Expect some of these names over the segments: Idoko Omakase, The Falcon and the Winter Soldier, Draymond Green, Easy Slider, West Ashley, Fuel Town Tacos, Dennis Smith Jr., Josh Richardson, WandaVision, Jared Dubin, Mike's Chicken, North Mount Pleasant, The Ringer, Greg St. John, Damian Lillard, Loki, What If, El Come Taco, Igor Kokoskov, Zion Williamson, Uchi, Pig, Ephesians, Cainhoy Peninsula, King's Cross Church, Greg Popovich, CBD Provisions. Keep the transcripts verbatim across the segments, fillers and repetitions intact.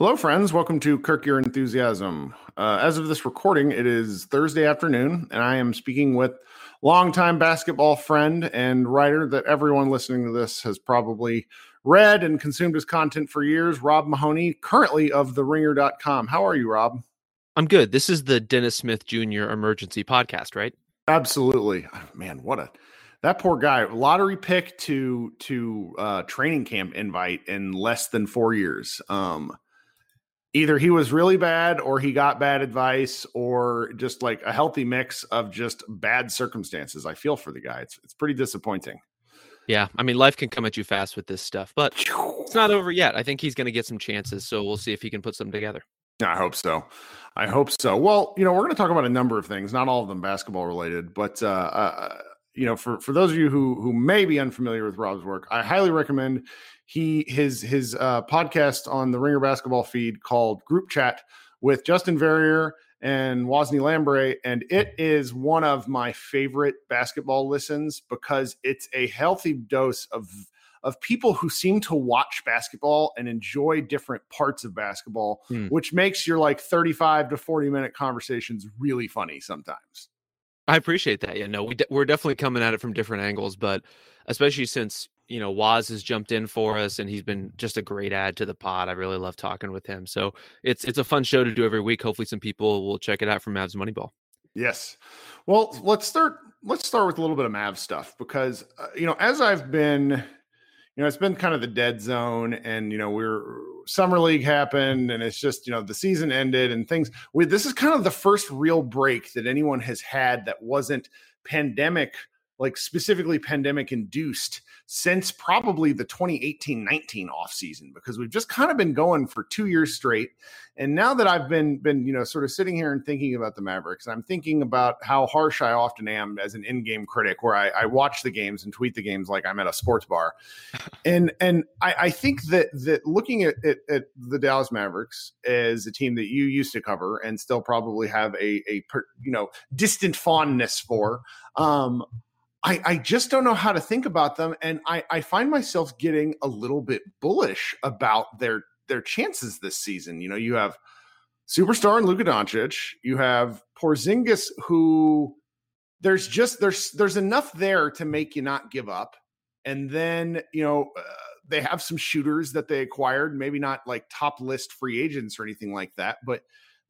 Hello, friends. Welcome to Kirk Your Enthusiasm. Uh, as of this recording, it is Thursday afternoon, and I am speaking with longtime basketball friend and writer that everyone listening to this has probably read and consumed his content for years, Rob Mahoney, currently of the ringer dot com. How are you, Rob? I'm good. This is the Dennis Smith Junior emergency podcast, right? Absolutely. Man, what a... That poor guy, lottery pick to to uh, training camp invite in less than four years. Um, either he was really bad or he got bad advice or just like a healthy mix of just bad circumstances. I feel for the guy. It's, it's pretty disappointing. Yeah, I mean, life can come at you fast with this stuff, but it's not over yet. I think he's going to get some chances, so we'll see if he can put something together. I hope so. I hope so. Well, you know, we're going to talk about a number of things, not all of them basketball related, but uh, uh you know, for, for those of you who who may be unfamiliar with Rob's work, I highly recommend he his his uh, podcast on the Ringer basketball feed called Group Chat with Justin Verrier and Wozni Lambre, and it is one of my favorite basketball listens because it's a healthy dose of of people who seem to watch basketball and enjoy different parts of basketball, hmm. which makes your like thirty-five to forty minute conversations really funny sometimes. I appreciate that. Yeah, no, we de- we're definitely coming at it from different angles, but especially since, you know, Woz has jumped in for us and he's been just a great add to the pod. I really love talking with him. So it's it's a fun show to do every week. Hopefully some people will check it out from Mavs Moneyball. Yes. Well, let's start let's start with a little bit of Mavs stuff because, uh, you know, as I've been, you know, it's been kind of the dead zone and, you know, we're Summer League happened and it's just, you know, the season ended and things. We, this is kind of the first real break that anyone has had that wasn't pandemic, like specifically pandemic induced since probably the twenty eighteen nineteen offseason, because we've just kind of been going for two years straight. And now that I've been, been, you know, sort of sitting here and thinking about the Mavericks, I'm thinking about how harsh I often am as an in-game critic where I, I watch the games and tweet the games like I'm at a sports bar. And and I, I think that that looking at, at, at the Dallas Mavericks as a team that you used to cover and still probably have a, a per, you know, distant fondness for, um, I, I just don't know how to think about them. And I, I find myself getting a little bit bullish about their their chances this season. You know, you have superstar in Luka Doncic. You have Porzingis, who there's just there's there's enough there to make you not give up. And then, you know, uh, they have some shooters that they acquired, maybe not like top list free agents or anything like that, but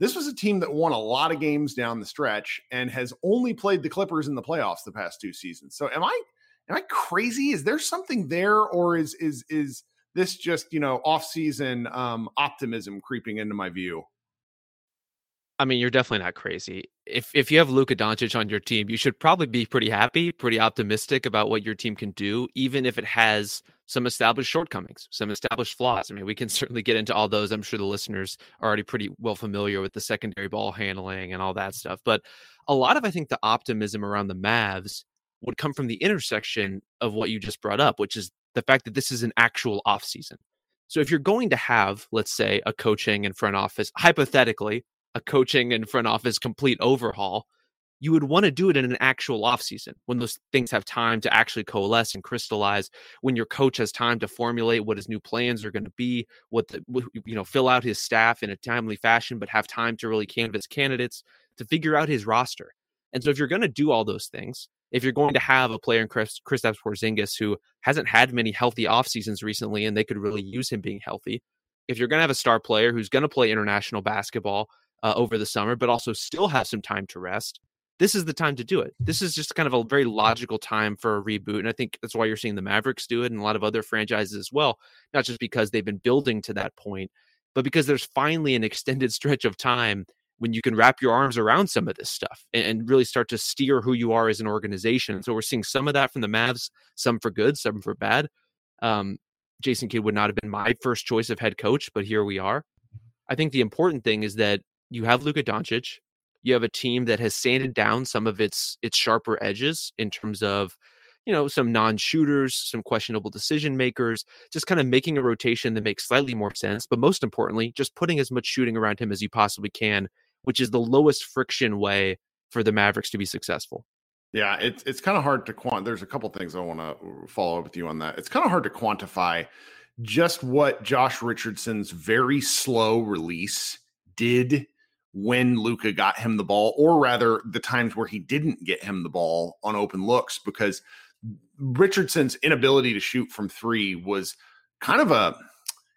this was a team that won a lot of games down the stretch and has only played the Clippers in the playoffs the past two seasons. So am I am I crazy? Is there something there, or is is is this just, you know, off-season um, optimism creeping into my view? I mean, you're definitely not crazy. If if you have Luka Doncic on your team, you should probably be pretty happy, pretty optimistic about what your team can do, even if it has some established shortcomings, some established flaws. I mean, we can certainly get into all those. I'm sure the listeners are already pretty well familiar with the secondary ball handling and all that stuff. But a lot of, I think, the optimism around the Mavs would come from the intersection of what you just brought up, which is the fact that this is an actual offseason. So if you're going to have, let's say, a coaching and front office, hypothetically, a coaching and front office complete overhaul, you would want to do it in an actual offseason when those things have time to actually coalesce and crystallize, when your coach has time to formulate what his new plans are going to be, what the, you know, fill out his staff in a timely fashion, but have time to really canvas candidates to figure out his roster. And so if you're going to do all those things, if you're going to have a player in Kristaps Porzingis who hasn't had many healthy off seasons recently, and they could really use him being healthy, if you're going to have a star player who's going to play international basketball Uh, over the summer, but also still have some time to rest, this is the time to do it. This is just kind of a very logical time for a reboot. And I think that's why you're seeing the Mavericks do it and a lot of other franchises as well, not just because they've been building to that point, but because there's finally an extended stretch of time when you can wrap your arms around some of this stuff and, and really start to steer who you are as an organization. So we're seeing some of that from the Mavs, some for good, some for bad. Um, Jason Kidd would not have been my first choice of head coach, but here we are. I think the important thing is that you have Luka Doncic. You have a team that has sanded down some of its its sharper edges in terms of, you know, some non-shooters, some questionable decision makers, just kind of making a rotation that makes slightly more sense. But most importantly, just putting as much shooting around him as you possibly can, which is the lowest friction way for the Mavericks to be successful. Yeah, it's it's kind of hard to quant. There's a couple things I want to follow up with you on that. It's kind of hard to quantify just what Josh Richardson's very slow release did when Luka got him the ball, or rather the times where he didn't get him the ball on open looks, because Richardson's inability to shoot from three was kind of a,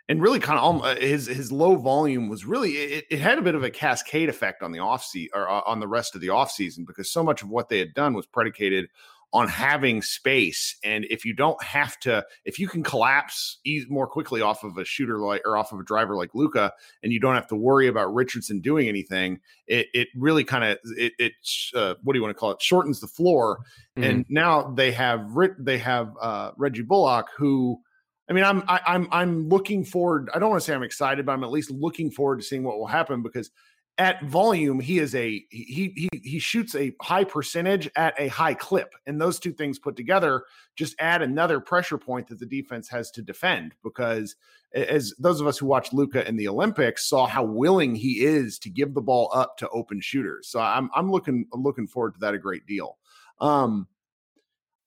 and really kind of his, his low volume was really, it, it had a bit of a cascade effect on the offseason, or on the rest of the offseason, because so much of what they had done was predicated on having space. And if you don't have to, if you can collapse more quickly off of a shooter like, or off of a driver like Luka, and you don't have to worry about Richardson doing anything, it it really kind of, it, it uh, what do you want to call it? Shortens the floor. Mm-hmm. And now they have, they have uh, Reggie Bullock, who, I mean, I'm, I, I'm, I'm looking forward. I don't want to say I'm excited, but I'm at least looking forward to seeing what will happen, because at volume, he is a he he he shoots a high percentage at a high clip, and those two things put together just add another pressure point that the defense has to defend. Because as those of us who watched Luka in the Olympics saw, how willing he is to give the ball up to open shooters. So I'm I'm looking I'm looking forward to that a great deal. Um,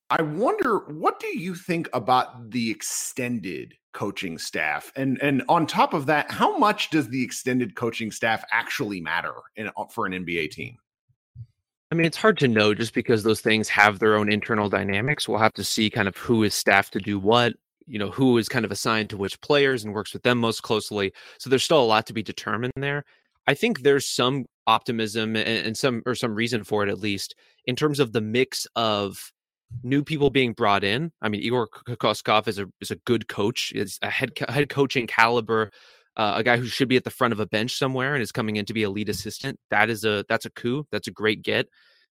I wonder, what do you think about the extended coaching staff? And and on top of that, how much does the extended coaching staff actually matter in, for an N B A team? I mean, it's hard to know, just because those things have their own internal dynamics. We'll have to see kind of who is staffed to do what, you know, who is kind of assigned to which players and works with them most closely. So there's still a lot to be determined there. I think there's some optimism and some, or some reason for it, at least in terms of the mix of new people being brought in. I mean, Igor Kokoskov is a is a good coach. Is a head head coaching caliber, uh, a guy who should be at the front of a bench somewhere and is coming in to be a lead assistant. That is a that's a coup. That's a great get.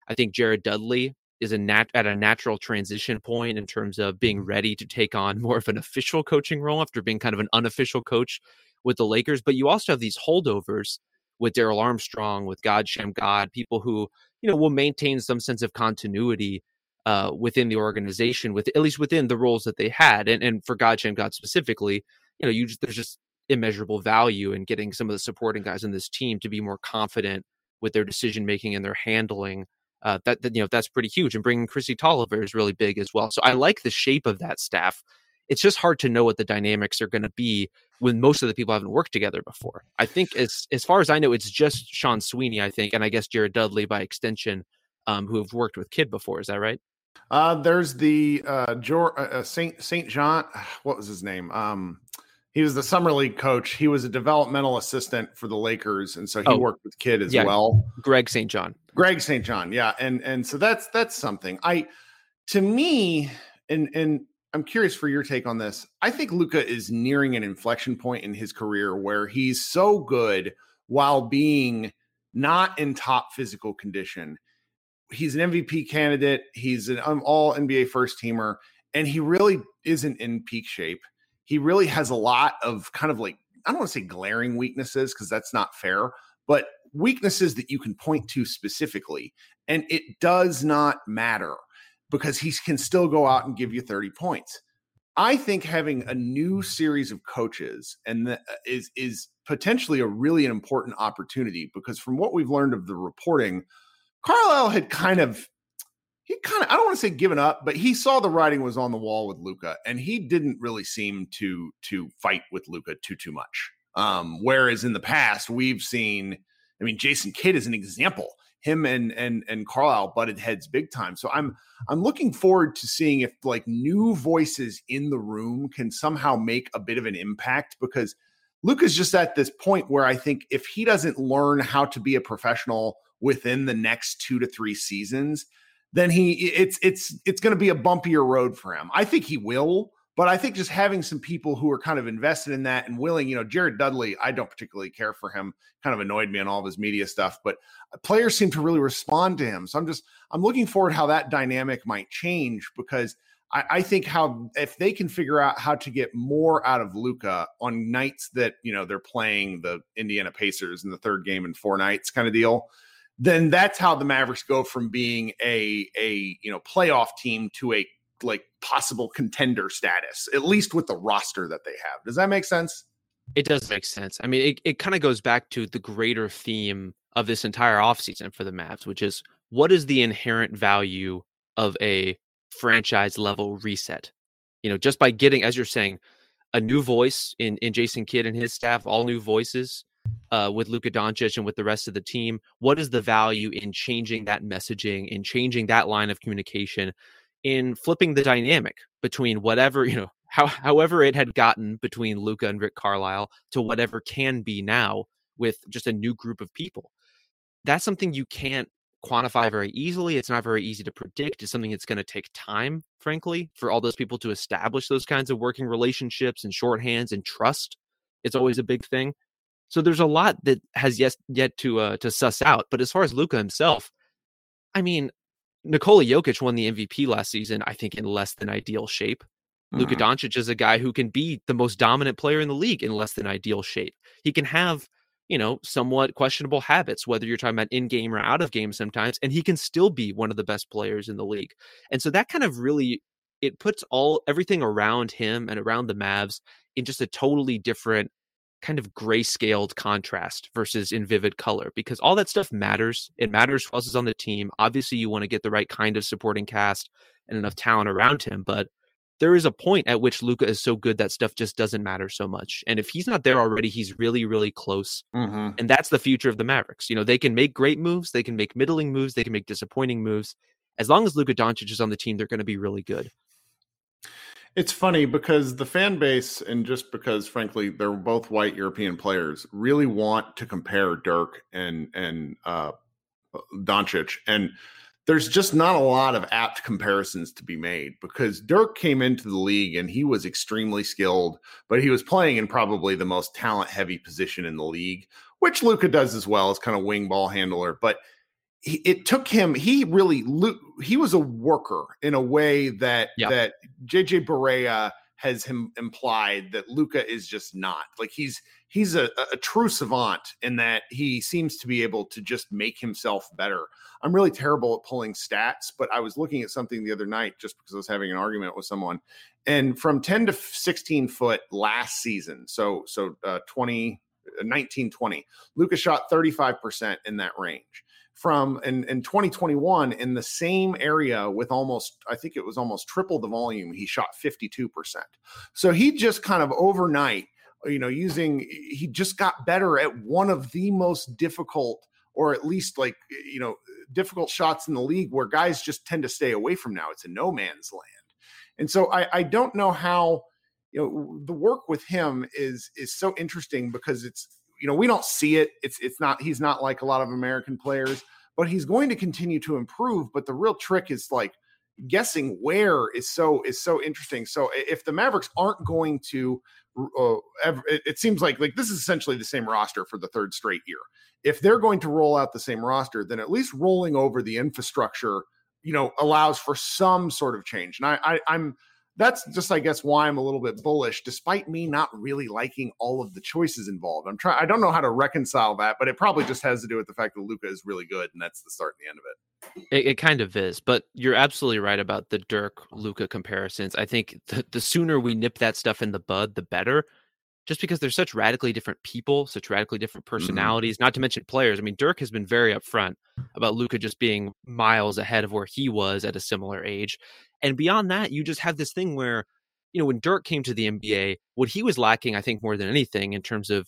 I think Jared Dudley is a nat at a natural transition point in terms of being ready to take on more of an official coaching role after being kind of an unofficial coach with the Lakers. But you also have these holdovers with Daryl Armstrong, with God Shem God, people who, you know, will maintain some sense of continuity Uh, within the organization, with at least within the roles that they had, and and for God Shem God specifically, you know, you just, there's just immeasurable value in getting some of the supporting guys in this team to be more confident with their decision making and their handling. Uh, that, that you know, that's pretty huge, and bringing Chrissy Tolliver is really big as well. So I like the shape of that staff. It's just hard to know what the dynamics are going to be when most of the people haven't worked together before. I think as as far as I know, it's just Sean Sweeney, I think, and I guess Jared Dudley by extension, um, who have worked with Kidd before. Is that right? Uh, there's the uh, George, uh, Saint Saint John. What was his name? Um, he was the summer league coach. He was a developmental assistant for the Lakers, and so he oh, worked with Kidd as yeah, well. Greg Saint John. Greg Saint John. Yeah, and and so that's that's something. I to me, and and I'm curious for your take on this. I think Luka is nearing an inflection point in his career where he's so good while being not in top physical condition. He's an M V P candidate. He's an all N B A first teamer, and he really isn't in peak shape. He really has a lot of kind of like, I don't want to say glaring weaknesses, because that's not fair, but weaknesses that you can point to specifically. And it does not matter, because he can still go out and give you thirty points. I think having a new series of coaches and the, is, is potentially a really important opportunity, because from what we've learned of the reporting, Carlisle had kind of, he kind of, I don't want to say given up, but he saw the writing was on the wall with Luka, and he didn't really seem to to fight with Luka too, too much. Um, whereas in the past, we've seen, I mean, Jason Kidd is an example. Him and and and Carlisle butted heads big time. So I'm I'm looking forward to seeing if like new voices in the room can somehow make a bit of an impact, because Luka's just at this point where I think if he doesn't learn how to be a professional within the next two to three seasons, then he it's it's it's going to be a bumpier road for him. I think he will, but I think just having some people who are kind of invested in that and willing, you know, Jared Dudley, I don't particularly care for him, kind of annoyed me on all of his media stuff, but players seem to really respond to him. So I'm just I'm looking forward how that dynamic might change, because I, I think how if they can figure out how to get more out of Luka on nights that, you know, they're playing the Indiana Pacers in the third game in four nights kind of deal, then that's how the Mavericks go from being a, a, you know, playoff team to a like possible contender status, at least with the roster that they have. Does that make sense? It does make sense. I mean, it, it kind of goes back to the greater theme of this entire offseason for the Mavs, which is, what is the inherent value of a franchise level reset? You know, just by getting, as you're saying, a new voice in, in Jason Kidd and his staff, all new voices uh, with Luka Doncic and with the rest of the team. What is the value in changing that messaging, in changing that line of communication, in flipping the dynamic between whatever, you know, how, however it had gotten between Luka and Rick Carlisle to whatever can be now with just a new group of people? That's something you can't quantify very easily. It's not very easy to predict. It's something that's going to take time, frankly, for all those people to establish those kinds of working relationships and shorthands and trust. It's always a big thing. So there's a lot that has yet, yet to uh, to suss out. But as far as Luka himself, I mean, Nikola Jokic won the M V P last season, I think, in less than ideal shape. Mm-hmm. Luka Doncic is a guy who can be the most dominant player in the league in less than ideal shape. He can have, you know, somewhat questionable habits, whether you're talking about in-game or out-of-game sometimes, and he can still be one of the best players in the league. And so that kind of really, it puts all everything around him and around the Mavs in just a totally different kind of grayscaled contrast versus in vivid color, because all that stuff matters. It matters who else is on the team. Obviously, you want to get the right kind of supporting cast and enough talent around him, but there is a point at which Luka is so good that stuff just doesn't matter so much. And if he's not there already, he's really, really close. Mm-hmm. And that's the future of the Mavericks. You know, they can make great moves. They can make middling moves. They can make disappointing moves. As long as Luka Doncic is on the team, they're going to be really good. It's funny because the fan base, and just because, frankly, they're both white European players, really want to compare Dirk and, and uh, Doncic. And there's just not a lot of apt comparisons to be made, because Dirk came into the league and he was extremely skilled, but he was playing in probably the most talent-heavy position in the league, which Luka does as well, as kind of wing ball handler. But he, it took him, he really, he was a worker in a way that, yeah. that J J. Barea has him implied that Luka is just not. Like he's he's a, a true savant in that he seems to be able to just make himself better. I'm really terrible at pulling stats, but I was looking at something the other night just because I was having an argument with someone. And from ten to sixteen foot last season, so so uh, twenty nineteen twenty, Luka shot thirty-five percent in that range. From in, in twenty twenty-one, in the same area with almost, I think it was almost triple the volume, he shot fifty-two percent. So he just kind of overnight, you know, using, he just got better at one of the most difficult, or at least like, you know, difficult shots in the league where guys just tend to stay away from now. It's a no man's land. And so I, I don't know how, you know, the work with him is is so interesting, because it's, you know, we don't see it. It's it's not, he's not like a lot of American players, but he's going to continue to improve. But the real trick is like guessing where is so is so interesting. So if the Mavericks aren't going to, uh, ever, it, it seems like like this is essentially the same roster for the third straight year. If they're going to roll out the same roster, then at least rolling over the infrastructure, you know, allows for some sort of change. And I, I I'm. That's just, I guess, why I'm a little bit bullish, despite me not really liking all of the choices involved. I'm trying, I don't know how to reconcile that, but it probably just has to do with the fact that Luka is really good, and that's the start and the end of it. It, it kind of is, but you're absolutely right about the Dirk-Luka comparisons. I think the, the sooner we nip that stuff in the bud, the better, just because they're such radically different people, such radically different personalities, mm-hmm. not to mention players. I mean, Dirk has been very upfront about Luka just being miles ahead of where he was at a similar age. And beyond that, you just have this thing where, you know, when Dirk came to the N B A, what he was lacking, I think, more than anything in terms of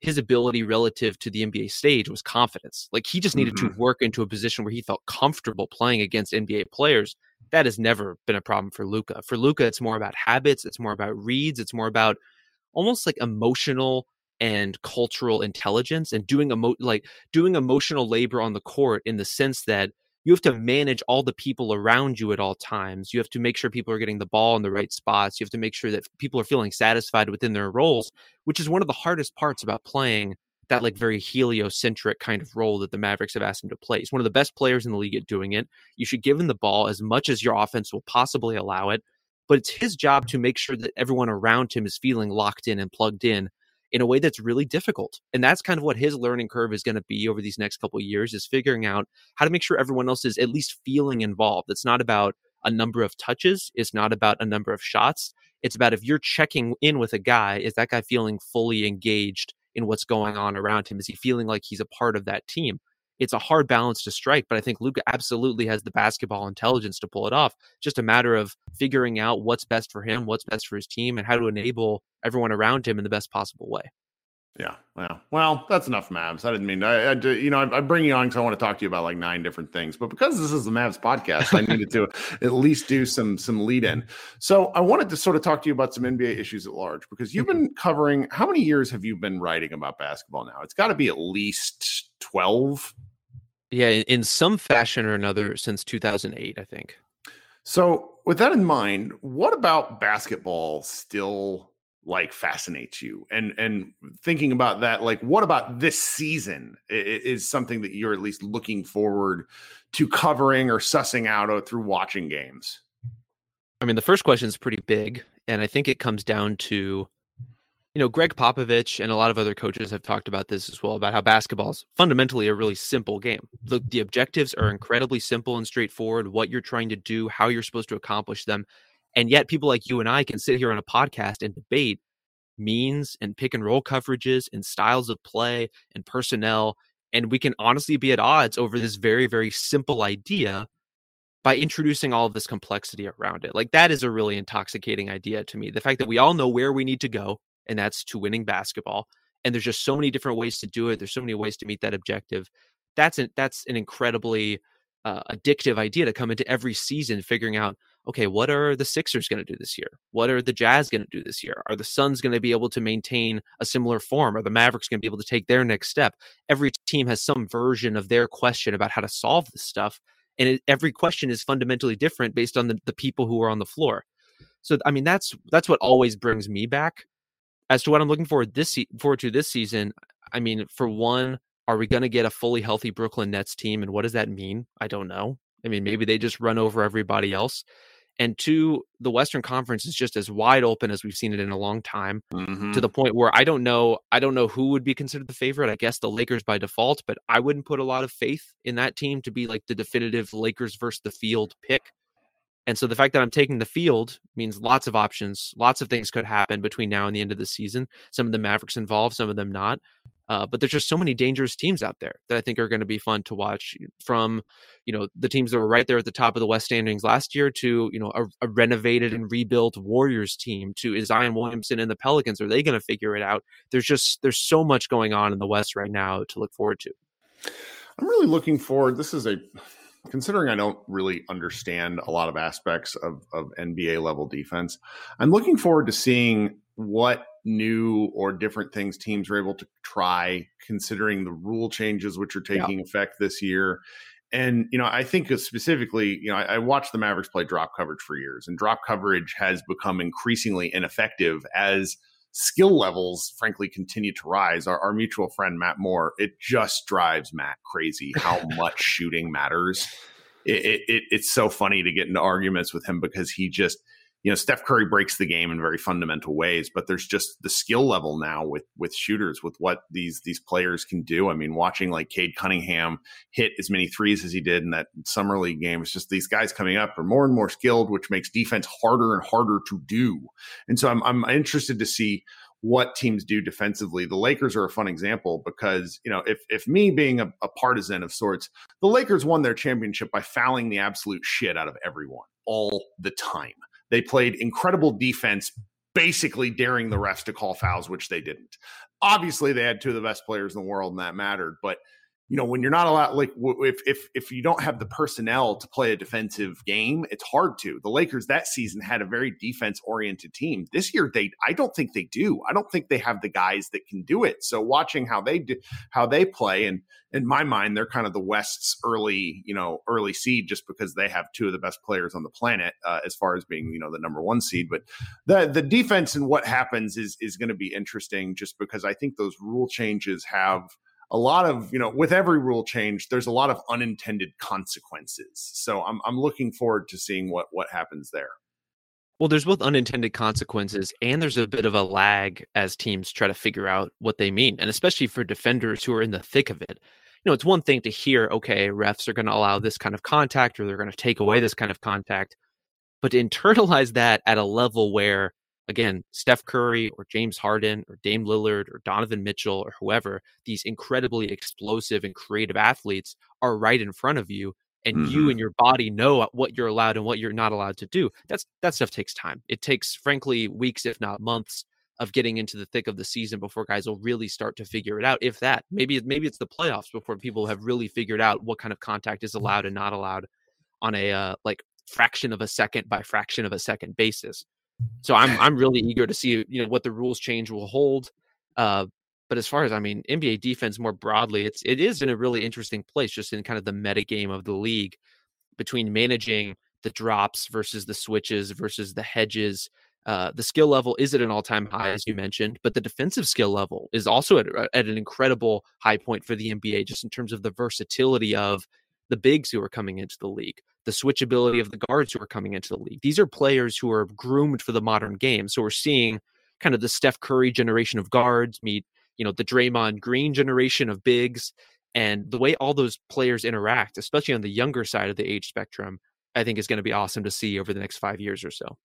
his ability relative to the N B A stage was confidence. Like he just needed mm-hmm. to work into a position where he felt comfortable playing against N B A players. That has never been a problem for Luka. For Luka, it's more about habits. It's more about reads. It's more about almost like emotional and cultural intelligence and doing emo- like doing emotional labor on the court, in the sense that you have to manage all the people around you at all times. You have to make sure people are getting the ball in the right spots. You have to make sure that people are feeling satisfied within their roles, which is one of the hardest parts about playing that like very heliocentric kind of role that the Mavericks have asked him to play. He's one of the best players in the league at doing it. You should give him the ball as much as your offense will possibly allow it, but it's his job to make sure that everyone around him is feeling locked in and plugged in in a way that's really difficult. And that's kind of what his learning curve is going to be over these next couple of years, is figuring out how to make sure everyone else is at least feeling involved. It's not about a number of touches. It's not about a number of shots. It's about, if you're checking in with a guy, is that guy feeling fully engaged in what's going on around him? Is he feeling like he's a part of that team? it's a hard balance to strike, but I think Luka absolutely has the basketball intelligence to pull it off. Just a matter of figuring out what's best for him, what's best for his team, and how to enable everyone around him in the best possible way. Yeah, well, well, that's enough Mavs. I didn't mean, I, I you know, I, I bring you on because I want to talk to you about like nine different things, but because this is the Mavs podcast, I needed to at least do some some lead in. So I wanted to sort of talk to you about some N B A issues at large, because you've been covering, how many years have you been writing about basketball now? It's got to be at least twelve. Yeah, in some fashion or another since two thousand eight, I think. So with that in mind, what about basketball still like fascinates you, and and thinking about that, like what about this season is something that you're at least looking forward to covering or sussing out or through watching games? I mean, the first question is pretty big, and I think it comes down to, you know, Greg Popovich and a lot of other coaches have talked about this as well, about how basketball is fundamentally a really simple game. The, the objectives are incredibly simple and straightforward, what you're trying to do, how you're supposed to accomplish them. And yet people like you and I can sit here on a podcast and debate means and pick and roll coverages and styles of play and personnel. And we can honestly be at odds over this very, very simple idea by introducing all of this complexity around it. Like that is a really intoxicating idea to me. The fact that we all know where we need to go, and that's to winning basketball. And there's just so many different ways to do it. There's so many ways to meet that objective. That's an, that's an incredibly uh, addictive idea to come into every season, figuring out, okay, what are the Sixers going to do this year? What are the Jazz going to do this year? Are the Suns going to be able to maintain a similar form? Are the Mavericks going to be able to take their next step? Every team has some version of their question about how to solve this stuff. And it, every question is fundamentally different based on the, the people who are on the floor. So, I mean, that's that's what always brings me back. As to what I'm looking forward, this se- forward to this season, I mean, for one, are we going to get a fully healthy Brooklyn Nets team? And what does that mean? I don't know. I mean, maybe they just run over everybody else. And two, the Western Conference is just as wide open as we've seen it in a long time, mm-hmm. to the point where I don't know, I don't know who would be considered the favorite. I guess the Lakers by default, but I wouldn't put a lot of faith in that team to be like the definitive Lakers versus the field pick. And so the fact that I'm taking the field means lots of options, lots of things could happen between now and the end of the season. Some of the Mavericks involved, some of them not. Uh, but there's just so many dangerous teams out there that I think are going to be fun to watch, from, you know, the teams that were right there at the top of the West standings last year to, you know, a, a renovated and rebuilt Warriors team to is Zion Williamson and the Pelicans. Are they going to figure it out? There's just there's so much going on in the West right now to look forward to. I'm really looking forward. This is a considering I don't really understand a lot of aspects of, of N B A level defense. I'm looking forward to seeing what new or different things teams are able to try, considering the rule changes which are taking yeah. effect this year. And, you know, I think specifically, you know, I, I watched the Mavericks play drop coverage for years, and drop coverage has become increasingly ineffective as skill levels, frankly, continue to rise. Our, our mutual friend, Matt Moore, it just drives Matt crazy how much shooting matters. It, it, it, it's so funny to get into arguments with him, because he just, you know, Steph Curry breaks the game in very fundamental ways, but there's just the skill level now with with shooters, with what these these players can do. I mean, watching like Cade Cunningham hit as many threes as he did in that summer league game, it's just these guys coming up are more and more skilled, which makes defense harder and harder to do. And so I'm I'm interested to see what teams do defensively. The Lakers are a fun example, because, you know, if if me being a, a partisan of sorts, the Lakers won their championship by fouling the absolute shit out of everyone all the time. They played incredible defense, basically daring the refs to call fouls, which they didn't. Obviously, they had two of the best players in the world, and that mattered. But, you know, when you're not allowed, like if if if you don't have the personnel to play a defensive game, it's hard to. The Lakers that season had a very defense-oriented team. This year, they I don't think they do. I don't think they have the guys that can do it. So watching how they do, how they play, and in my mind, they're kind of the West's early, you know, early seed, just because they have two of the best players on the planet uh, as far as being, you know, the number one seed. But the the defense and what happens is is going to be interesting, just because I think those rule changes have a lot of, you know, with every rule change, there's a lot of unintended consequences. So I'm I'm looking forward to seeing what what happens there. Well, there's both unintended consequences, and there's a bit of a lag as teams try to figure out what they mean, and especially for defenders who are in the thick of it. You know, it's one thing to hear, okay, refs are going to allow this kind of contact, or they're going to take away this kind of contact, but to internalize that at a level where again, Steph Curry or James Harden or Dame Lillard or Donovan Mitchell or whoever, these incredibly explosive and creative athletes are right in front of you. And mm-hmm. you and your body know what you're allowed and what you're not allowed to do. That's that stuff takes time. It takes, frankly, weeks, if not months, of getting into the thick of the season before guys will really start to figure it out. If that, maybe maybe it's the playoffs before people have really figured out what kind of contact is allowed and not allowed on a uh, like fraction of a second by fraction of a second basis. So I'm I'm really eager to see, you know, what the rules change will hold. Uh, But as far as, I mean, N B A defense more broadly, it's, it is in a really interesting place, just in kind of the metagame of the league, between managing the drops versus the switches versus the hedges. Uh, the skill level is at an all-time high, as you mentioned, but the defensive skill level is also at, at an incredible high point for the N B A, just in terms of the versatility of the bigs who are coming into the league, the switchability of the guards who are coming into the league. These are players who are groomed for the modern game. So we're seeing kind of the Steph Curry generation of guards meet, you know, the Draymond Green generation of bigs, and the way all those players interact, especially on the younger side of the age spectrum, I think is going to be awesome to see over the next five years or so.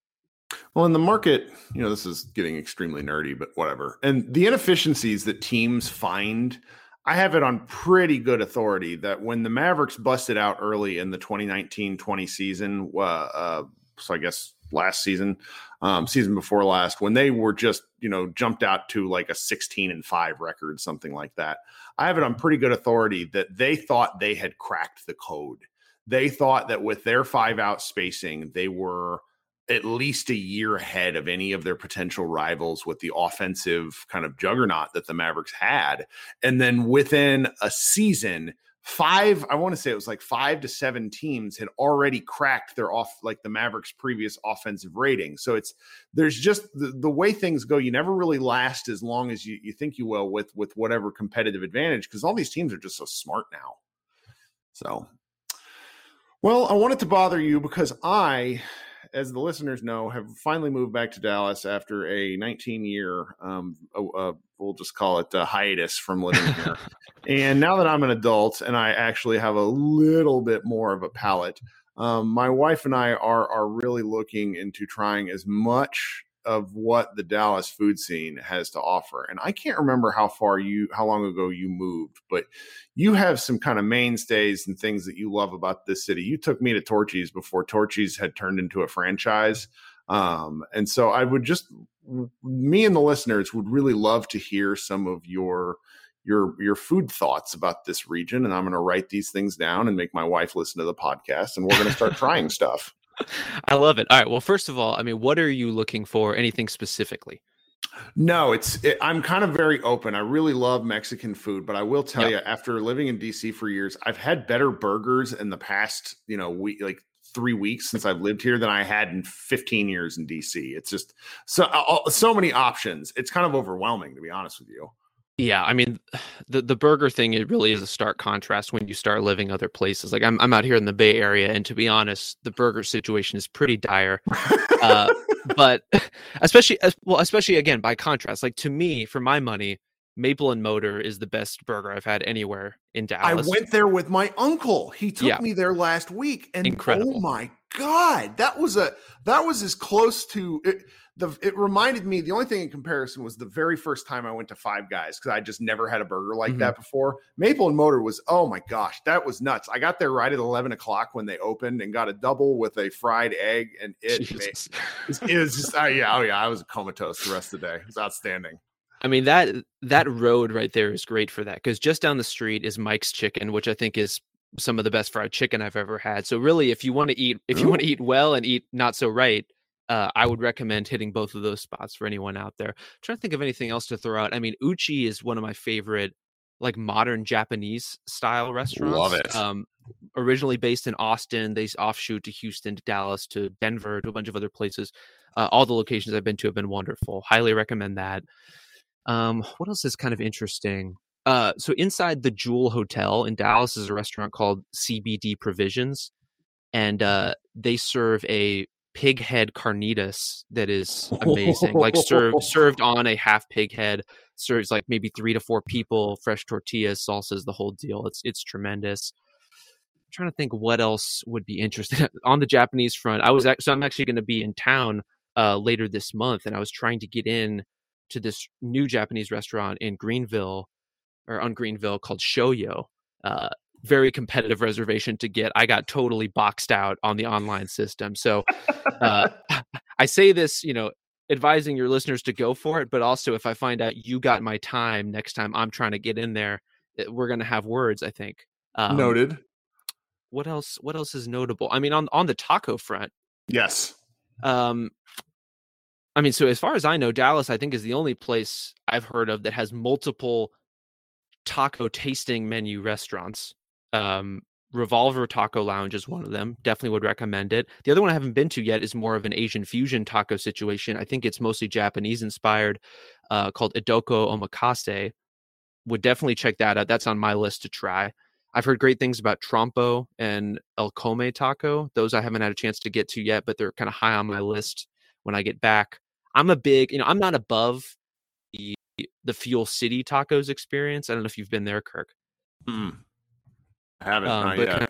Well, in the market, you know, this is getting extremely nerdy, but whatever. And the inefficiencies that teams find, I have it on pretty good authority that when the Mavericks busted out early in the twenty nineteen twenty season, uh, uh, so I guess last season, um, season before last, when they were just, you know, jumped out to like a sixteen and five record, something like that. I have it on pretty good authority that they thought they had cracked the code. They thought that with their five out spacing, they were at least a year ahead of any of their potential rivals with the offensive kind of juggernaut that the Mavericks had. And then within a season, Five, I want to say it was like five to seven teams had already cracked their off, like the Mavericks' previous offensive rating. So it's, there's just the, the way things go. You never really last as long as you, you think you will with, with whatever competitive advantage, because all these teams are just so smart now. So, well, I wanted to bother you because I, as the listeners know, have finally moved back to Dallas after a nineteen year, um, uh, we'll just call it a hiatus from living here. And now that I'm an adult and I actually have a little bit more of a palate, um, my wife and I are, are really looking into trying as much of what the Dallas food scene has to offer. And I can't remember how far you, how long ago you moved, but you have some kind of mainstays and things that you love about this city. You took me to Torchy's before Torchy's had turned into a franchise. Um, and so I would just, me and the listeners would really love to hear some of your, your, your food thoughts about this region. And I'm going to write these things down and make my wife listen to the podcast, and we're going to start trying stuff. I love it. All right. Well, first of all, I mean, what are you looking for? Anything specifically? No, it's, it, I'm kind of very open. I really love Mexican food, but I will tell yeah. you, after living in D C for years, I've had better burgers in the past, you know, week, like three weeks since I've lived here than I had in fifteen years in D C. It's just so, so many options. It's kind of overwhelming, to be honest with you. Yeah, I mean, the the burger thing, it really is a stark contrast when you start living other places. Like I'm I'm out here in the Bay Area, and to be honest, the burger situation is pretty dire. Uh, but especially well, especially again by contrast, like to me, for my money, Maple and Motor is the best burger I've had anywhere in Dallas. I went there with my uncle. He took yeah. me there last week, and incredible. Oh my God, that was a that was as close to it. The, it reminded me, the only thing in comparison was the very first time I went to Five Guys, because I just never had a burger like mm-hmm. that before. Maple and Motor was, oh my gosh, that was nuts. I got there right at eleven o'clock when they opened and got a double with a fried egg. And it, it, it was just, oh yeah, oh yeah, I was comatose the rest of the day. It was outstanding. I mean, that that road right there is great for that, because just down the street is Mike's Chicken, which I think is some of the best fried chicken I've ever had. So really, if you want to eat, if you want to eat well and eat not so right, Uh, I would recommend hitting both of those spots for anyone out there. I'm trying to think of anything else to throw out. I mean, Uchi is one of my favorite, like, modern Japanese style restaurants. Love it. Um, originally based in Austin, they offshoot to Houston, to Dallas, to Denver, to a bunch of other places. Uh, all the locations I've been to have been wonderful. Highly recommend that. Um, what else is kind of interesting? Uh, so inside the Jewel Hotel in Dallas is a restaurant called C B D Provisions, and uh, they serve a pig head carnitas that is amazing. Like served served on a half pig head, serves like maybe three to four people, fresh tortillas, salsas, the whole deal. It's it's tremendous. I'm trying to think what else would be interesting on the Japanese front. I was actually, so I'm actually going to be in town uh, later this month. And I was trying to get in to this new Japanese restaurant in Greenville or on Greenville called Shoyo. Uh, very competitive reservation to get. I got totally boxed out on the online system. So uh, I say this, you know, advising your listeners to go for it. But also, if I find out you got my time next time I'm trying to get in there, we're going to have words, I think. Um, Noted. What else? What else is notable? I mean, on, on the taco front. Yes. Um, I mean, so as far as I know, Dallas, I think, is the only place I've heard of that has multiple taco tasting menu restaurants. Um, Revolver Taco Lounge is one of them. Definitely would recommend it. The other one I haven't been to yet is more of an Asian fusion taco situation. I think it's mostly Japanese inspired, uh, called Idoko Omakase. Would definitely check that out. That's on my list to try. I've heard great things about Trompo and El Come Taco. Those I haven't had a chance to get to yet, but they're kind of high on my list when I get back. I'm a big, you know, I'm not above the, the Fuel City tacos experience. I don't know if you've been there, Kirk. Hmm. I haven't. Um, not yet. Kind of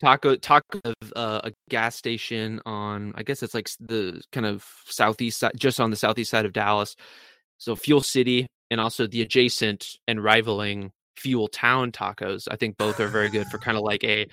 taco, taco of uh, a gas station on, I guess it's like the kind of southeast side, just on the southeast side of Dallas. So Fuel City and also the adjacent and rivaling Fuel Town Tacos. I think both are very good for kind of like a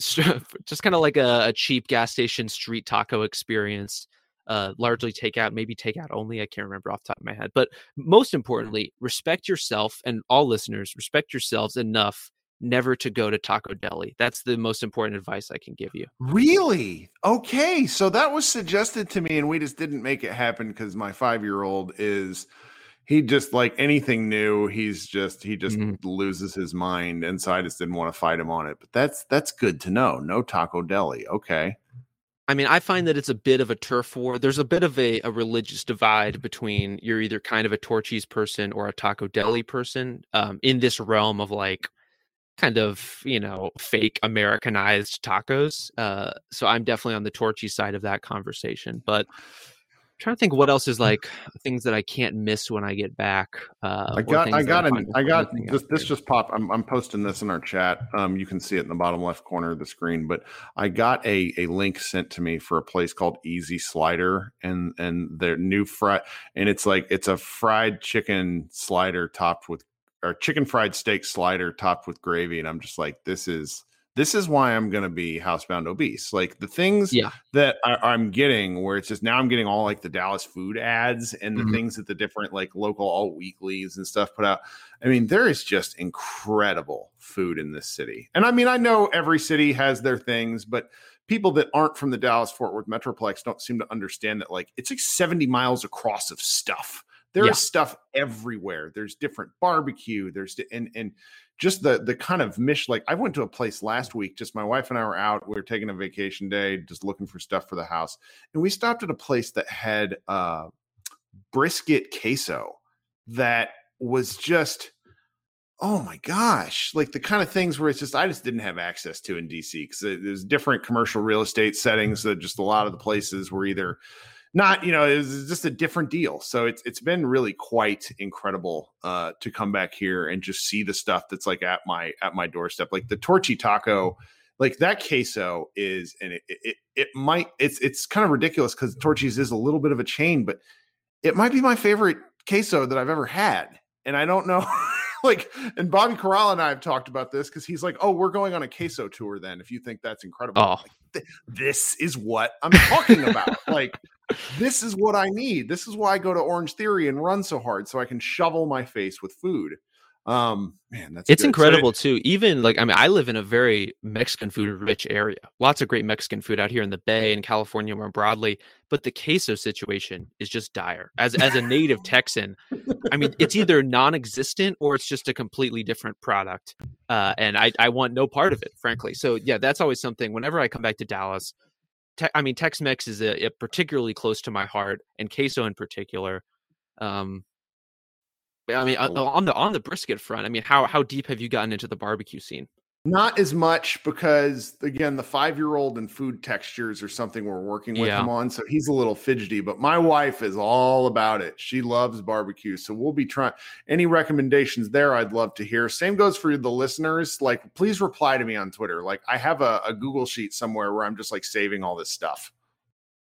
just kind of like a, a cheap gas station street taco experience, uh largely takeout, maybe takeout only. I can't remember off the top of my head. But most importantly, respect yourself, and all listeners, respect yourselves enough never to go to Taco Deli. That's the most important advice I can give you. Really? Okay, so that was suggested to me and we just didn't make it happen because my five-year-old is He just like anything new. He's just he just mm-hmm. loses his mind, and so I just didn't want to fight him on it. But that's that's good to know. No Taco Deli, okay. I mean, I find that it's a bit of a turf war. There's a bit of a, a religious divide between you're either kind of a Torchy's person or a Taco Deli person, um, in this realm of like kind of, you know, fake Americanized tacos. Uh, so I'm definitely on the Torchy's side of that conversation, but. I'm trying to think what else is like things that I can't miss when I get back. Uh, I got, I got, an, I got this. This just popped. I'm, I'm posting this in our chat. Um, you can see it in the bottom left corner of the screen. But I got a a link sent to me for a place called Easy Slider, and and their new fry, and it's like it's a fried chicken slider topped with, or chicken fried steak slider topped with gravy. And I'm just like, this is. This is why I'm going to be housebound obese. Like the things yeah. that I, I'm getting where it's just now I'm getting all like the Dallas food ads and the mm-hmm. things that the different like local all weeklies and stuff put out. I mean, there is just incredible food in this city. And I mean, I know every city has their things, but people that aren't from the Dallas-Fort Worth Metroplex don't seem to understand that like it's like seventy miles across of stuff. There yeah. is stuff everywhere. There's different barbecue. There's and and just the the kind of mish. Like I went to a place last week. Just my wife and I were out. We were taking a vacation day, just looking for stuff for the house. And we stopped at a place that had uh, brisket queso that was just, oh my gosh, like the kind of things where it's just I just didn't have access to in D C because there's different commercial real estate settings that just a lot of the places were either. Not, you know, it's just a different deal. So it's it's been really quite incredible uh, to come back here and just see the stuff that's like at my at my doorstep. Like the Torchy Taco, like that queso is, and it it, it might it's it's kind of ridiculous because Torchy's is a little bit of a chain, but it might be my favorite queso that I've ever had, and I don't know. Like, and Bobby Corral and I have talked about this because he's like, oh, we're going on a queso tour then, if you think that's incredible. Oh. Like, th- this is what I'm talking about. Like, this is what I need. This is why I go to Orange Theory and run so hard, so I can shovel my face with food. Um, man, that's It's good. incredible, so it, too. Even like, I mean, I live in a very Mexican food rich area. Lots of great Mexican food out here in the Bay and California more broadly. But the queso situation is just dire. As, as a native Texan, I mean, it's either non-existent or it's just a completely different product. Uh, and I, I want no part of it, frankly. So yeah, that's always something. Whenever I come back to Dallas, te- I mean, Tex-Mex is a, a particularly close to my heart, and queso in particular. Um, I mean, on the on the brisket front, I mean, how how deep have you gotten into the barbecue scene? Not as much because, again, the five-year-old and food textures are something we're working with yeah. him on. So he's a little fidgety, but my wife is all about it. She loves barbecue. So we'll be trying any recommendations there. I'd love to hear. Same goes for the listeners. Like, please reply to me on Twitter. Like I have a, a Google sheet somewhere where I'm just like saving all this stuff.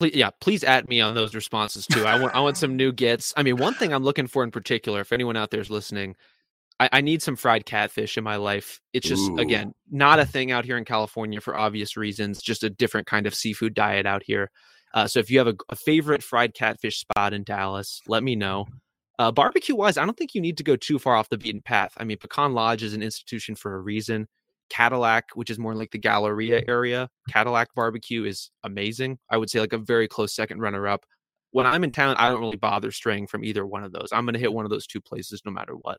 Please, yeah, please at me on those responses too. I want I want some new gets. I mean, one thing I'm looking for in particular, if anyone out there is listening, I, I need some fried catfish in my life. It's just, Ooh. again, not a thing out here in California for obvious reasons, just a different kind of seafood diet out here. Uh, so if you have a, a favorite fried catfish spot in Dallas, let me know. Uh, barbecue-wise, I don't think you need to go too far off the beaten path. I mean, Pecan Lodge is an institution for a reason. Cadillac, which is more like the Galleria area, Cadillac barbecue is amazing. I would say like a very close second runner-up. When I'm in town, I don't really bother straying from either one of those. I'm going to hit one of those two places no matter what.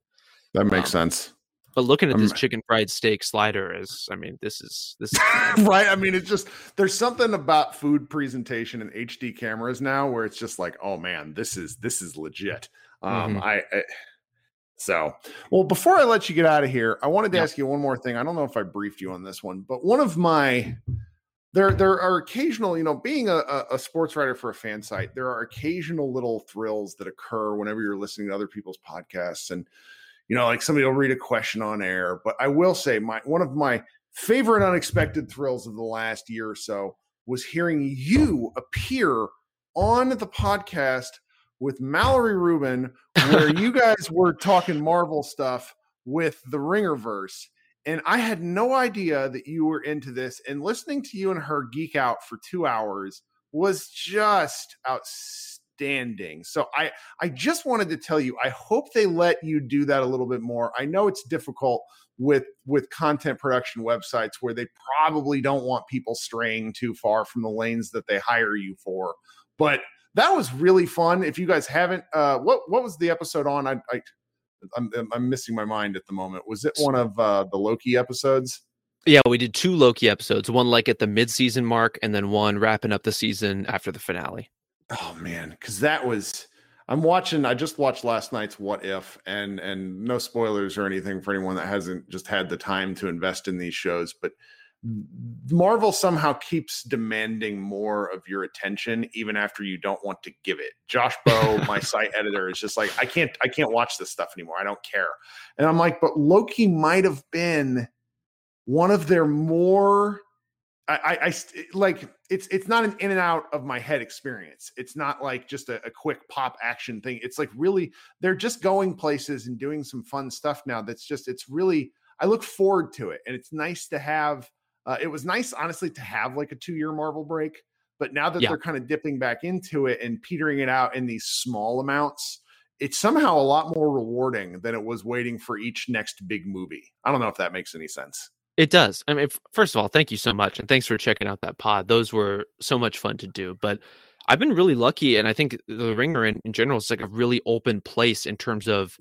That makes um, sense. But looking at this um, chicken fried steak slider is, I mean, this is this is right. I mean, it's just, there's something about food presentation and H D cameras now where it's just like, oh man, this is this is legit. Um, mm-hmm. I, I so well. Before I let you get out of here, I wanted to yeah. ask you one more thing. I don't know if I briefed you on this one, but one of my there there are occasional, you know, being a, a sports writer for a fan site, there are occasional little thrills that occur whenever you're listening to other people's podcasts and. You know, like somebody will read a question on air, but I will say my one of my favorite unexpected thrills of the last year or so was hearing you appear on the podcast with Mallory Rubin, where you guys were talking Marvel stuff with the Ringerverse. And I had no idea that you were into this. And listening to you and her geek out for two hours was just outstanding. Standing. So I, I just wanted to tell you, I hope they let you do that a little bit more. I know it's difficult with, with content production websites where they probably don't want people straying too far from the lanes that they hire you for, but that was really fun. If you guys haven't, uh, what, what was the episode on? I, I I'm, I'm missing my mind at the moment. Was it one of uh, the Loki episodes? Yeah, we did two Loki episodes, one like at the mid-season mark and then one wrapping up the season after the finale. Oh man, because that was I'm watching I just watched last night's What If, and and no spoilers or anything for anyone that hasn't just had the time to invest in these shows, but Marvel somehow keeps demanding more of your attention even after you don't want to give it. Josh Bow, my site editor, is just like, I can't I can't watch this stuff anymore. I don't care. And I'm like, but Loki might have been one of their more I, I, I like it's it's not an in and out of my head experience. It's not like just a, a quick pop action thing. It's like really they're just going places and doing some fun stuff now. That's just it's really I look forward to it, and it's nice to have. Uh, it was nice, honestly, to have like a two year Marvel break, but now that yeah. they're kind of dipping back into it and petering it out in these small amounts, it's somehow a lot more rewarding than it was waiting for each next big movie. I don't know if that makes any sense. It does. I mean, first of all, thank you so much. And thanks for checking out that pod. Those were so much fun to do. But I've been really lucky. And I think The Ringer in, in general is like a really open place in terms of,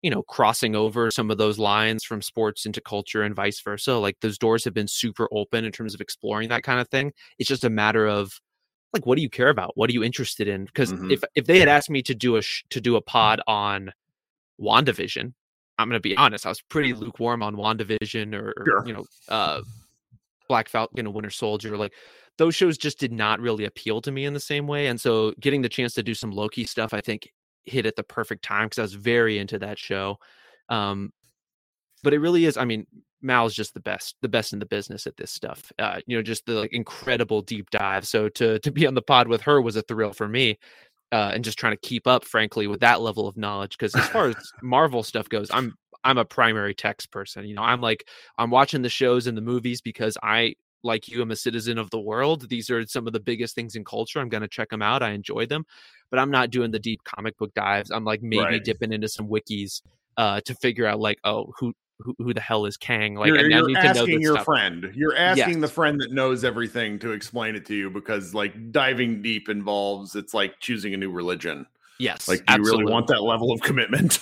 you know, crossing over some of those lines from sports into culture and vice versa. Like those doors have been super open in terms of exploring that kind of thing. It's just a matter of like, what do you care about? What are you interested in? Because mm-hmm. if, if they had asked me to do a sh- to do a pod on WandaVision, I'm going to be honest, I was pretty lukewarm on WandaVision or, sure. you know, uh, Black Falcon and Winter Soldier. Like those shows just did not really appeal to me in the same way. And so getting the chance to do some Loki stuff, I think hit at the perfect time because I was very into that show. Um, but it really is. I mean, Mal's just the best, the best in the business at this stuff. Uh, you know, just the like, incredible deep dive. So to, to be on the pod with her was a thrill for me. Uh, and just trying to keep up, frankly, with that level of knowledge. Because as far as Marvel stuff goes, I'm I'm a primary text person. You know, I'm like I'm watching the shows and the movies because I, like you, am a citizen of the world. These are some of the biggest things in culture. I'm going to check them out. I enjoy them, but I'm not doing the deep comic book dives. I'm like maybe right. dipping into some wikis uh, to figure out like, oh, who who, who the hell is Kang? Like, you're, and you're I need asking to know your stuff. friend. You're asking yes. the friend that knows everything to explain it to you because, like, diving deep involves it's like choosing a new religion. Yes, like do absolutely. you really want that level of commitment?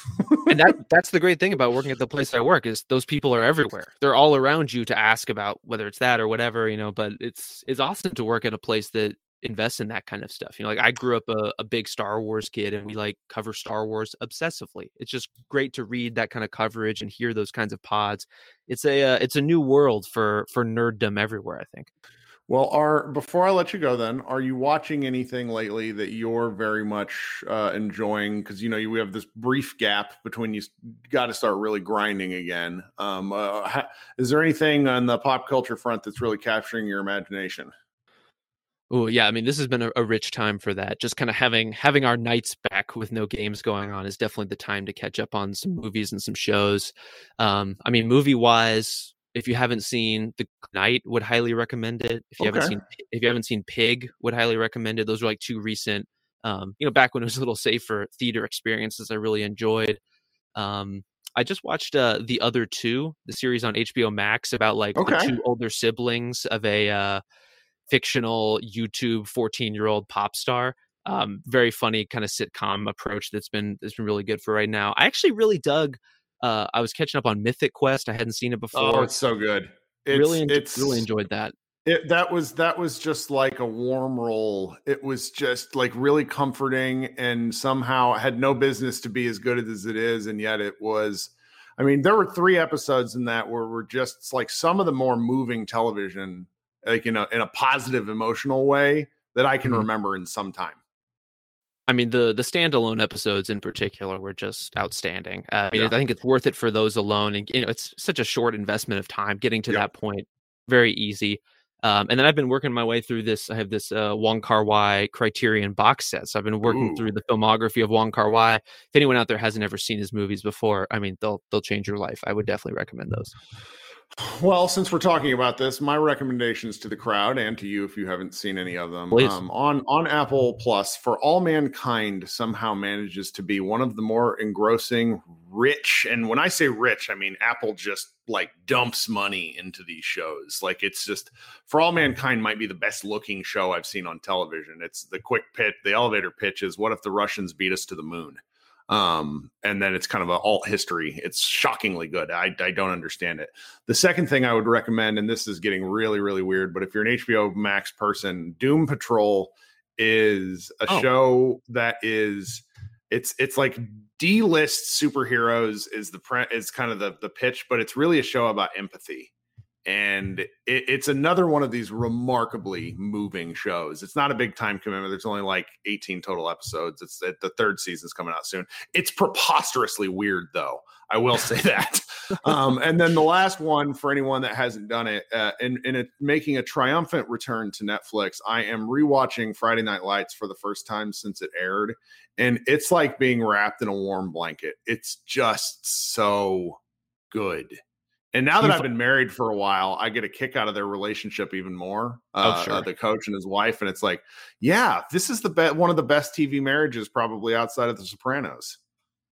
And that that's the great thing about working at the place I work is those people are everywhere. They're all around you to ask about whether it's that or whatever, you know. But it's it's awesome to work at a place that invests in that kind of stuff. You know, like I grew up a, a big Star Wars kid and we like cover Star Wars obsessively. It's just great to read that kind of coverage and hear those kinds of pods. It's a uh, it's a new world for for nerddom everywhere, I think. Well, are before I let you go then, are you watching anything lately that you're very much uh, enjoying? Because, you know, you, we have this brief gap between you got to start really grinding again. Um, uh, ha, is there anything on the pop culture front that's really capturing your imagination? Oh, yeah. I mean, this has been a, a rich time for that. Just kind of having having our nights back with no games going on is definitely the time to catch up on some movies and some shows. Um, I mean, movie-wise, if you haven't seen The Knight, would highly recommend it. If you okay. haven't seen if you haven't seen Pig, would highly recommend it. Those were like two recent, um, you know, back when it was a little safer, theater experiences I really enjoyed. Um, I just watched uh, The Other Two, the series on H B O Max about like okay. the two older siblings of a uh, fictional YouTube fourteen-year-old pop star. Um, very funny kind of sitcom approach that's been that's been really good for right now. I actually really dug. Uh, I was catching up on Mythic Quest. I hadn't seen it before. Oh, it's so good. It's, really, it's, really enjoyed that. It, that was that was just like a warm roll. It was just like really comforting, and somehow had no business to be as good as it is, and yet it was. I mean, there were three episodes in that where were just like some of the more moving television, like in a in a positive, emotional way that I can mm-hmm. remember in some time. I mean, the the standalone episodes in particular were just outstanding. Uh, I mean, yeah. I think it's worth it for those alone, and you know, it's such a short investment of time getting to yeah. that point. Very easy. Um, and then I've been working my way through this. I have this uh, Wong Kar-wai Criterion box set. So I've been working Ooh. through the filmography of Wong Kar-wai. If anyone out there hasn't ever seen his movies before, I mean, they'll they'll change your life. I would definitely recommend those. Well, since we're talking about this, my recommendations to the crowd and to you, if you haven't seen any of them, um, on, on Apple Plus, For All Mankind somehow manages to be one of the more engrossing, rich. And when I say rich, I mean, Apple just like dumps money into these shows. Like it's just For All Mankind might be the best looking show I've seen on television. It's the quick pitch. The elevator pitch is what if the Russians beat us to the moon? Um, and then it's kind of an alt history. It's shockingly good. I, I don't understand it. The second thing I would recommend, and this is getting really, really weird, but if you're an H B O Max person, Doom Patrol is a oh. show that is, it's, it's like D-list superheroes is the pre is kind of the, the pitch, but it's really a show about empathy. And it, it's another one of these remarkably moving shows. It's not a big time commitment. There's only like eighteen total episodes. It's it, the third season's coming out soon. It's preposterously weird, though. I will say that. um, and then the last one for anyone that hasn't done it, uh, and, and it making a triumphant return to Netflix. I am rewatching Friday Night Lights for the first time since it aired, and it's like being wrapped in a warm blanket. It's just so good. And now that I've been married for a while, I get a kick out of their relationship even more. Uh, oh, sure. uh, the coach and his wife. And it's like, yeah, this is the be- one of the best T V marriages probably outside of The Sopranos.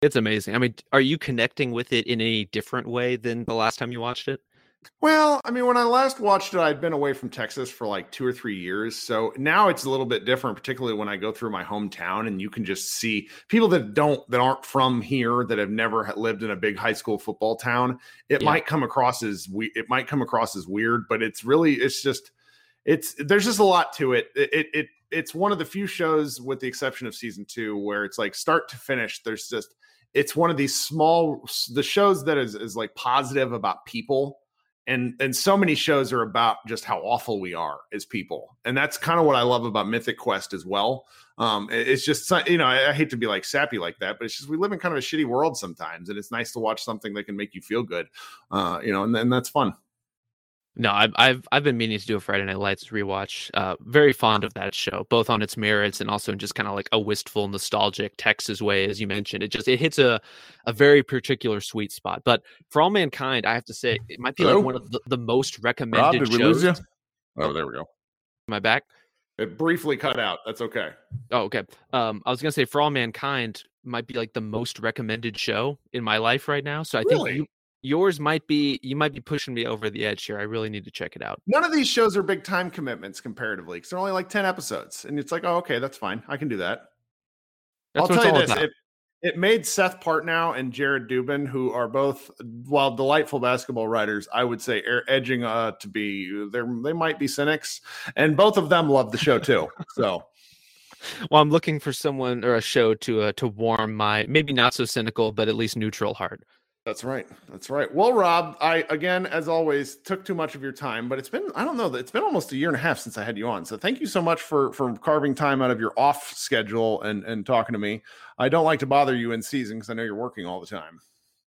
It's amazing. I mean, are you connecting with it in a different way than the last time you watched it? Well, I mean, when I last watched it, I'd been away from Texas for like two or three years. So now it's a little bit different, particularly when I go through my hometown and you can just see people that don't, that aren't from here, that have never lived in a big high school football town. It yeah. might come across as we, it might come across as weird, but it's really, it's just, it's, there's just a lot to it. It, it, it it's one of the few shows with the exception of season two, where it's like start to finish. There's just, it's one of these small, the shows that is, is like positive about people. And and so many shows are about just how awful we are as people. And that's kind of what I love about Mythic Quest as well. Um, it's just, you know, I, I hate to be like sappy like that, but it's just we live in kind of a shitty world sometimes. And it's nice to watch something that can make you feel good, uh, you know, and, and that's fun. No, I've, I've I've been meaning to do a Friday Night Lights rewatch. Uh, very fond of that show, both on its merits and also in just kind of like a wistful, nostalgic Texas way, as you mentioned. It just it hits a, a very particular sweet spot. But For All Mankind, I have to say, it might be Hello? like one of the, the most recommended Rob, did we shows. Lose you? Oh, there we go. My back. It briefly cut out. That's okay. Oh, okay. Um, I was gonna say For All Mankind might be like the most recommended show in my life right now. So I really? think. You, Yours might be, you might be pushing me over the edge here. I really need to check it out. None of these shows are big time commitments comparatively because they're only like ten episodes. And it's like, oh, okay, that's fine. I can do that. That's I'll tell you this. It, it made Seth Partnow and Jared Dubin, who are both, while delightful basketball writers, I would say er, edging uh, to be, they're, they might be cynics. And both of them love the show too. So. Well, I'm looking for someone or a show to uh, to warm my, maybe not so cynical, but at least neutral heart. That's right. That's right. Well, Rob, I, again, as always, took too much of your time, but it's been, I don't know, it's been almost a year and a half since I had you on. So thank you so much for, for carving time out of your off schedule and, and talking to me. I don't like to bother you in season because I know you're working all the time.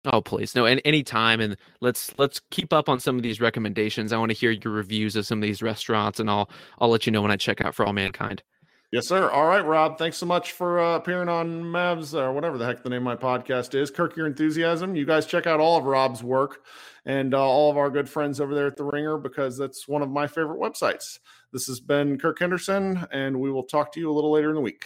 Oh, please. No, and any time. And let's let's keep up on some of these recommendations. I want to hear your reviews of some of these restaurants, and I'll I'll let you know when I check out For All Mankind. Yes, sir. All right, Rob. Thanks so much for uh, appearing on Mavs, or whatever the heck the name of my podcast is. Kirk Your Enthusiasm. You guys check out all of Rob's work and uh, all of our good friends over there at The Ringer, because that's one of my favorite websites. This has been Kirk Henderson, and we will talk to you a little later in the week.